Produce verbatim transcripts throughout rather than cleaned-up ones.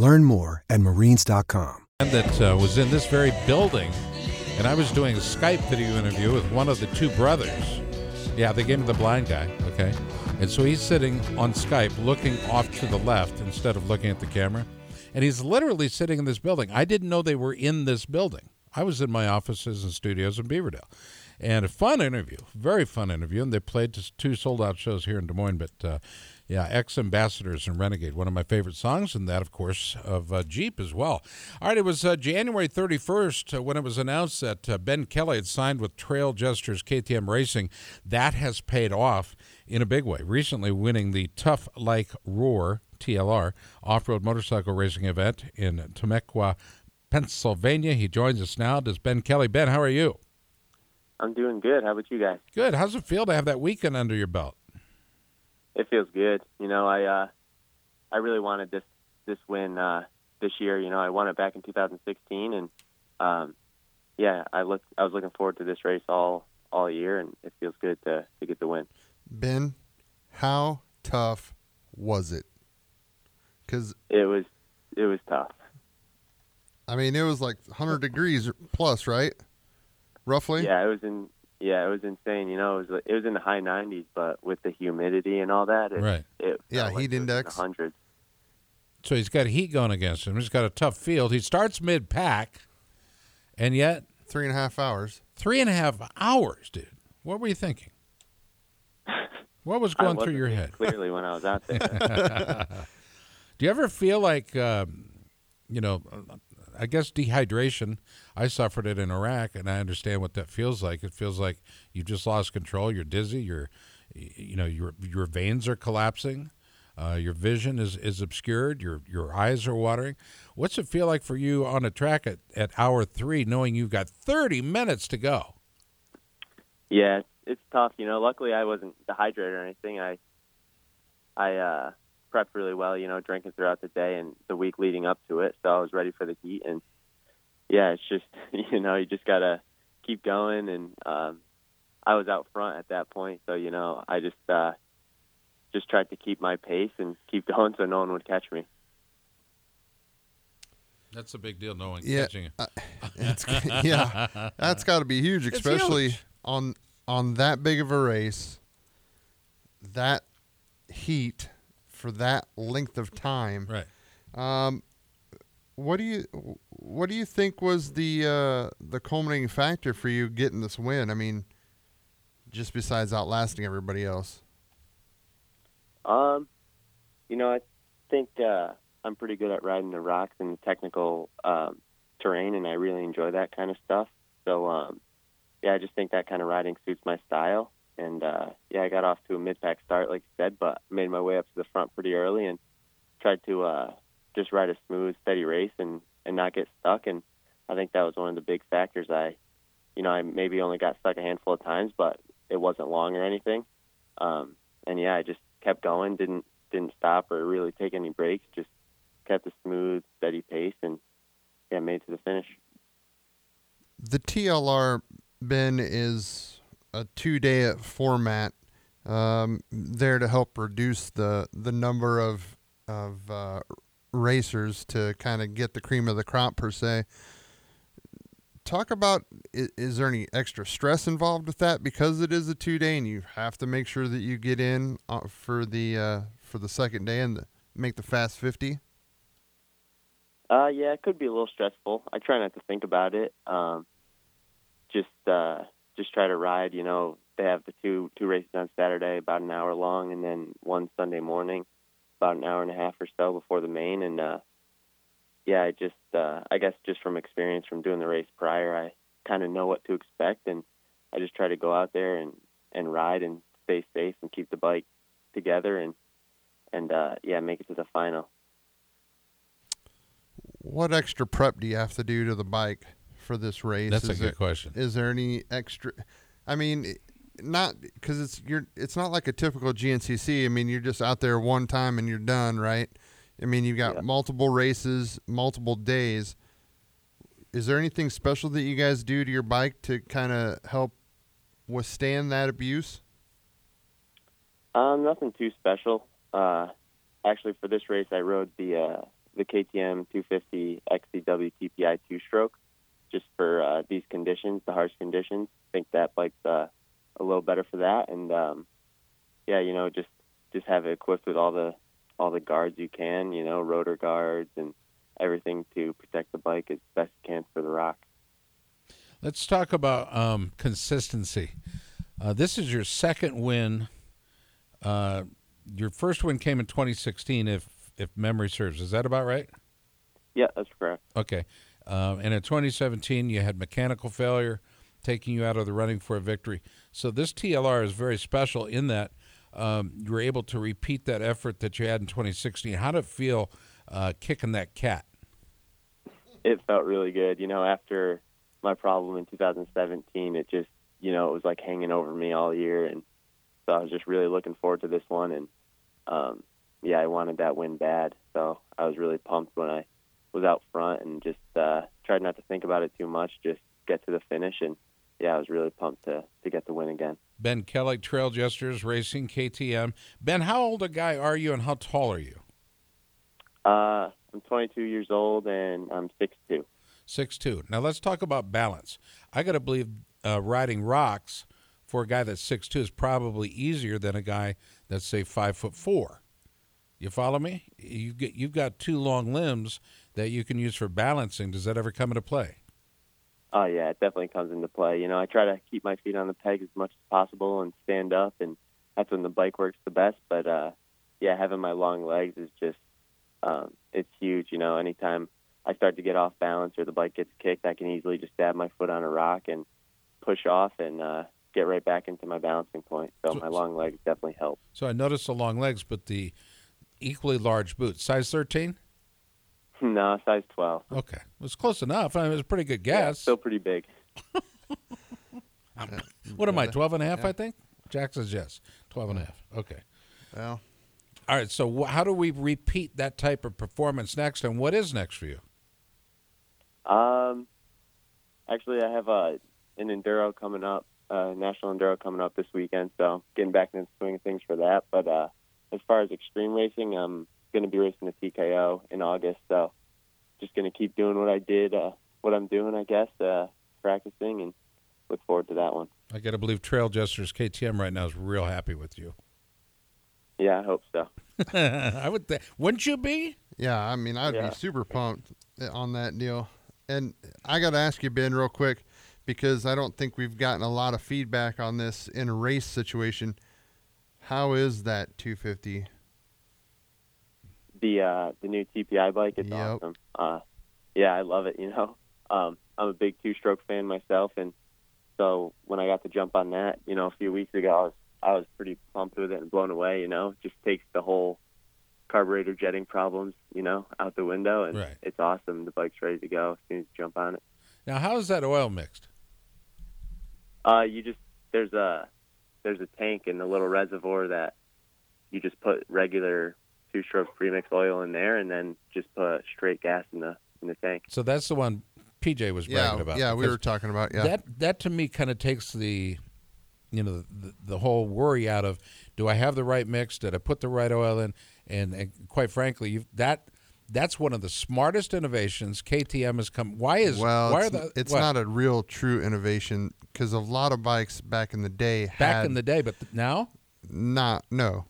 Learn more at marines dot com. That uh, was in this very building, and I was doing a Skype video interview with one of the two brothers. Yeah, they gave him the blind guy, okay? And so he's sitting on Skype looking off to the left instead of looking at the camera, and he's literally sitting in this building. I didn't know they were in this building. I was in my offices and studios in Beaverdale. And a fun interview, very fun interview, and they played two sold-out shows here in Des Moines, but... Uh, Yeah, Ex-Ambassadors and Renegade, one of my favorite songs, and that, of course, of uh, Jeep as well. All right, it was uh, January thirty-first uh, when it was announced that uh, Ben Kelly had signed with Trail Jesters K T M Racing. That has paid off in a big way, recently winning the Tough Like RORR, T L R, off-road motorcycle racing event in Tamaqua, Pennsylvania. He joins us now. This is Ben Kelly. Ben, how are you? I'm doing good. How about you guys? Good. How's it feel to have that weekend under your belt? It feels good. You know, I uh, I really wanted this this win uh, this year. You know, I won it back in two thousand sixteen, and um, yeah, I look I was looking forward to this race all all year, and it feels good to to get the win. Ben, how tough was it? 'Cause it was it was tough. I mean, it was like one hundred degrees plus, right? Roughly. Yeah, it was in. Yeah, it was insane. You know, it was it was in the high nineties, but with the humidity and all that, it, right? It yeah, like heat index hundred. So he's got heat going against him. He's got a tough field. He starts mid pack, and yet three and a half hours. Three and a half hours, dude. What were you thinking? What was going through your head? Clearly, when I was out there. Do you ever feel like, um, you know? I guess dehydration, I suffered it in Iraq, and I understand what that feels like. It feels like you've just lost control. You're dizzy. You're, you know, your your veins are collapsing. Uh, your vision is, is obscured. Your your eyes are watering. What's it feel like for you on a track at, at hour three, knowing you've got thirty minutes to go? Yeah, it's tough. You know, luckily I wasn't dehydrated or anything. I, I, uh, prepped really well, you know, drinking throughout the day and the week leading up to it. So I was ready for the heat, and yeah, it's just, you know, you just got to keep going. And, um, I was out front at that point. So, you know, I just, uh, just tried to keep my pace and keep going so no one would catch me. That's a big deal. No one yeah, catching you. Uh, it's, yeah. That's gotta be huge, especially huge. on, on that big of a race, that heat, for that length of time. Right. Um, what do you what do you think was the uh, the culminating factor for you getting this win? I mean, just besides outlasting everybody else. Um, you know, I think uh, I'm pretty good at riding the rocks and the technical um, terrain, and I really enjoy that kind of stuff. So, um, yeah, I just think that kind of riding suits my style. And, uh, yeah, I got off to a mid-pack start, like you said, but made my way up to the front pretty early and tried to uh, just ride a smooth, steady race and, and not get stuck. And I think that was one of the big factors. I, you know, I maybe only got stuck a handful of times, but it wasn't long or anything. Um, and, yeah, I just kept going, didn't didn't stop or really take any breaks, just kept a smooth, steady pace and, yeah, made it to the finish. The T L R, Ben, is... a two-day format um, there to help reduce the, the number of of uh, racers to kind of get the cream of the crop, per se. Talk about, is, is there any extra stress involved with that? Because it is a two-day and you have to make sure that you get in for the uh, for the second day and the, make the fast fifty? Uh, yeah, it could be a little stressful. I try not to think about it. Um, just... Uh, just try to ride, you know, they have the two two races on Saturday, about an hour long, and then one Sunday morning, about an hour and a half or so before the main. And, uh, yeah, I just, uh, I guess just from experience from doing the race prior, I kind of know what to expect, and I just try to go out there and, and ride and stay safe and keep the bike together and, and uh, yeah, make it to the final. what extra prep do you have to do to the bike for this race? That's is a good there, question. Is there any extra? I mean, not because it's you're. It's not like a typical G N C C. I mean, you're just out there one time and you're done, right? I mean, you've got yeah. multiple races, multiple days. Is there anything special that you guys do to your bike to kind of help withstand that abuse? Um, nothing too special. Uh, actually, for this race, I rode the uh, the K T M two fifty X C W T P I two-stroke just for uh, these conditions, the harsh conditions. I think that bike's uh, a little better for that. And, um, yeah, you know, just, just have it equipped with all the all the guards you can, you know, rotor guards and everything to protect the bike as best you can for the rock. Let's talk about um, consistency. Uh, this is your second win. Uh, your first win came in twenty sixteen, if if memory serves. Is that about right? Yeah, that's correct. Okay. Um, and in twenty seventeen, you had mechanical failure taking you out of the running for a victory. So this T L R is very special in that um, you were able to repeat that effort that you had in twenty sixteen. How did it feel uh, kicking that cat? It felt really good. You know, after my problem in two thousand seventeen, it just, you know, it was like hanging over me all year, and so I was just really looking forward to this one, and um, yeah, I wanted that win bad. So I was really pumped when I was out front and just uh, tried not to think about it too much, just get to the finish, and yeah, I was really pumped to, to get the win again. Ben Kelly, Trail Jesters Racing, K T M. Ben, how old a guy are you and how tall are you? Uh, I'm twenty-two years old and I'm six foot two. six foot two. Now let's talk about balance. I got to believe uh, riding rocks for a guy that's six foot two is probably easier than a guy that's, say, five foot four. You follow me? You get, you've got two long limbs that you can use for balancing. Does that ever come into play? Oh, yeah, it definitely comes into play. You know, I try to keep my feet on the peg as much as possible and stand up, and that's when the bike works the best. But, uh, yeah, having my long legs is just um, it's huge. You know, anytime I start to get off balance or the bike gets kicked, I can easily just stab my foot on a rock and push off and uh, – get right back into my balancing point. So, so my long legs definitely help. So I noticed the long legs, but the equally large boots. Size thirteen? No, size twelve. Okay. It was close enough. I mean, it was a pretty good guess. Yeah, still pretty big. I'm, what am I, twelve and a half, yeah. I think? Jack says yes, twelve and a half. Okay. Well. All right, so how do we repeat that type of performance next, and what is next for you? Um, Actually, I have a, an Enduro coming up. Uh, National Enduro coming up this weekend, so getting back into the swing of things for that. But uh, as far as extreme racing, I'm going to be racing the T K O in August, so just going to keep doing what I did, uh, what I'm doing, I guess, uh, practicing, and look forward to that one. I got to believe Trail Jesters K T M right now is real happy with you. Yeah, I hope so. I would. Th- wouldn't you be? Yeah, I mean, I'd yeah. be super pumped on that deal. And I got to ask you, Ben, real quick, because I don't think we've gotten a lot of feedback on this in a race situation. How is that two fifty? The uh, the new T P I bike, it's yep. awesome. Uh, yeah, I love it, you know. Um, I'm a big two-stroke fan myself, and so when I got to jump on that, you know, a few weeks ago, I was, I was pretty pumped with it and blown away, you know. It just takes the whole carburetor jetting problems, you know, out the window, and right. it's awesome. The bike's ready to go as soon as you jump on it. Now, how is that oil mixed? Uh, you just there's a there's a tank in the little reservoir that you just put regular two-stroke premix oil in there, and then just put straight gas in the in the tank. So that's the one P J was bragging yeah, about. Yeah, we were talking about. Yeah, that that to me kind of takes the you know the, the whole worry out of, do I have the right mix? Did I put the right oil in? And, and quite frankly, you've, that. That's one of the smartest innovations K T M has come. Why is well? Why it's are the, it's what? Not a real true innovation because a lot of bikes back in the day. Had back in the day, but th- now, not no,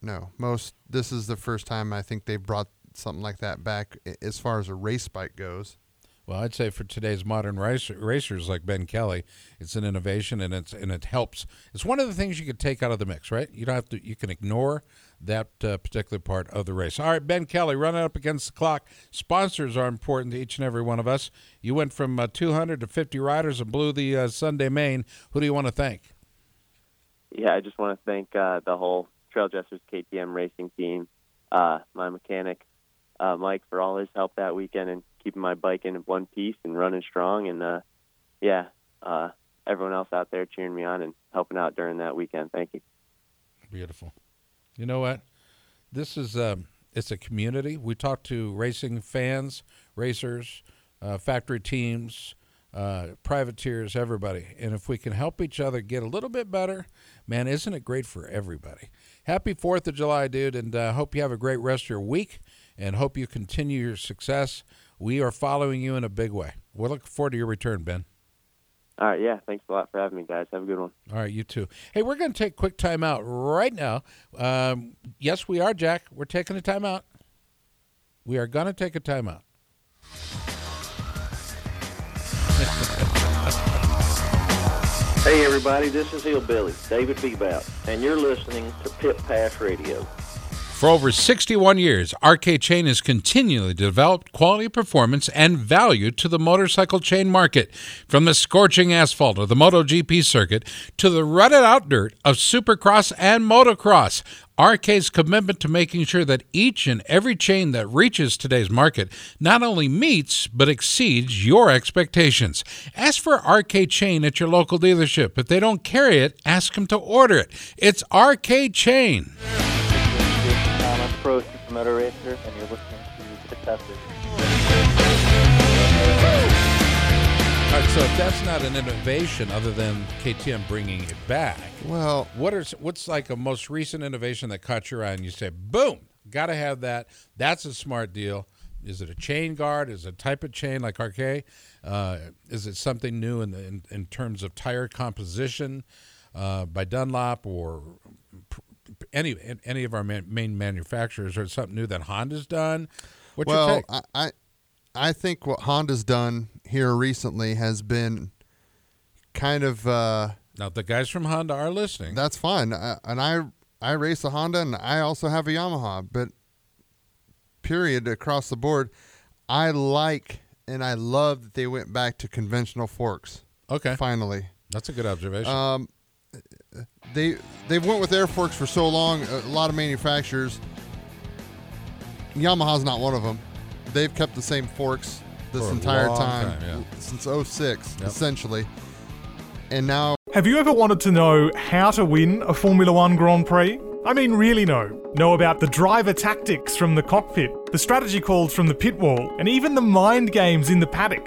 no. Most this is the first time I think they brought something like that back as far as a race bike goes. Well, I'd say for today's modern racer, racers like Ben Kelly, it's an innovation and it's and it helps. It's one of the things you could take out of the mix, right? You don't have to. You can ignore that uh, particular part of the race. All right, Ben Kelly, running up against the clock. Sponsors are important to each and every one of us. You went from uh, two hundred to fifty riders and blew the uh, Sunday main. Who do you want to thank? Yeah, I just want to thank uh, the whole Trail Jesters K T M Racing team, uh, my mechanic, uh, Mike for all his help that weekend and keeping my bike in one piece and running strong. And, uh, yeah, uh, everyone else out there cheering me on and helping out during that weekend. Thank you. Beautiful. You know what? This is um, it's a community. We talk to racing fans, racers, uh, factory teams, uh, privateers, everybody. And if we can help each other get a little bit better, man, isn't it great for everybody? Happy fourth of July, dude, and uh, hope you have a great rest of your week and hope you continue your success. We are following you in a big way. We're looking forward to your return, Ben. All right, yeah, thanks a lot for having me, guys. Have a good one. All right, you too. Hey, we're going to take a quick time out right now. Um, yes, we are, Jack. We're taking a time out. We are going to take a time out. Hey, everybody, this is Hillbilly, David Bebout, and you're listening to Pit Pass Radio. For over sixty-one years, R K Chain has continually developed quality performance and value to the motorcycle chain market. From the scorching asphalt of the MotoGP circuit to the rutted-out dirt of Supercross and Motocross, R K's commitment to making sure that each and every chain that reaches today's market not only meets but exceeds your expectations. Ask for R K Chain at your local dealership. If they don't carry it, ask them to order it. It's R K Chain. Pro Super Moto Racer, and you're listening to the Tough Like R O R R. All right, so if that's not an innovation other than K T M bringing it back, well, what are what's like a most recent innovation that caught your eye and you say, boom, got to have that. That's a smart deal. Is it a chain guard? Is it a type of chain like R K? Uh, is it something new in, the, in, in terms of tire composition uh, by Dunlop or pr- any any of our main manufacturers, or something new that Honda's done? What's well, your take? I, I I think what Honda's done here recently has been kind of uh, now the guys from Honda are listening. That's fine, I, and I I race a Honda, and I also have a Yamaha. But period across the board, I like and I love that they went back to conventional forks. Okay, finally, that's a good observation. Um, They they went with air forks for so long. A lot of manufacturers. Yamaha's not one of them. They've kept the same forks this for entire time, time yeah. since oh six, yep. essentially. And now, have you ever wanted to know how to win a Formula One Grand Prix? I mean, really know. Know about the driver tactics from the cockpit, the strategy calls from the pit wall, and even the mind games in the paddock.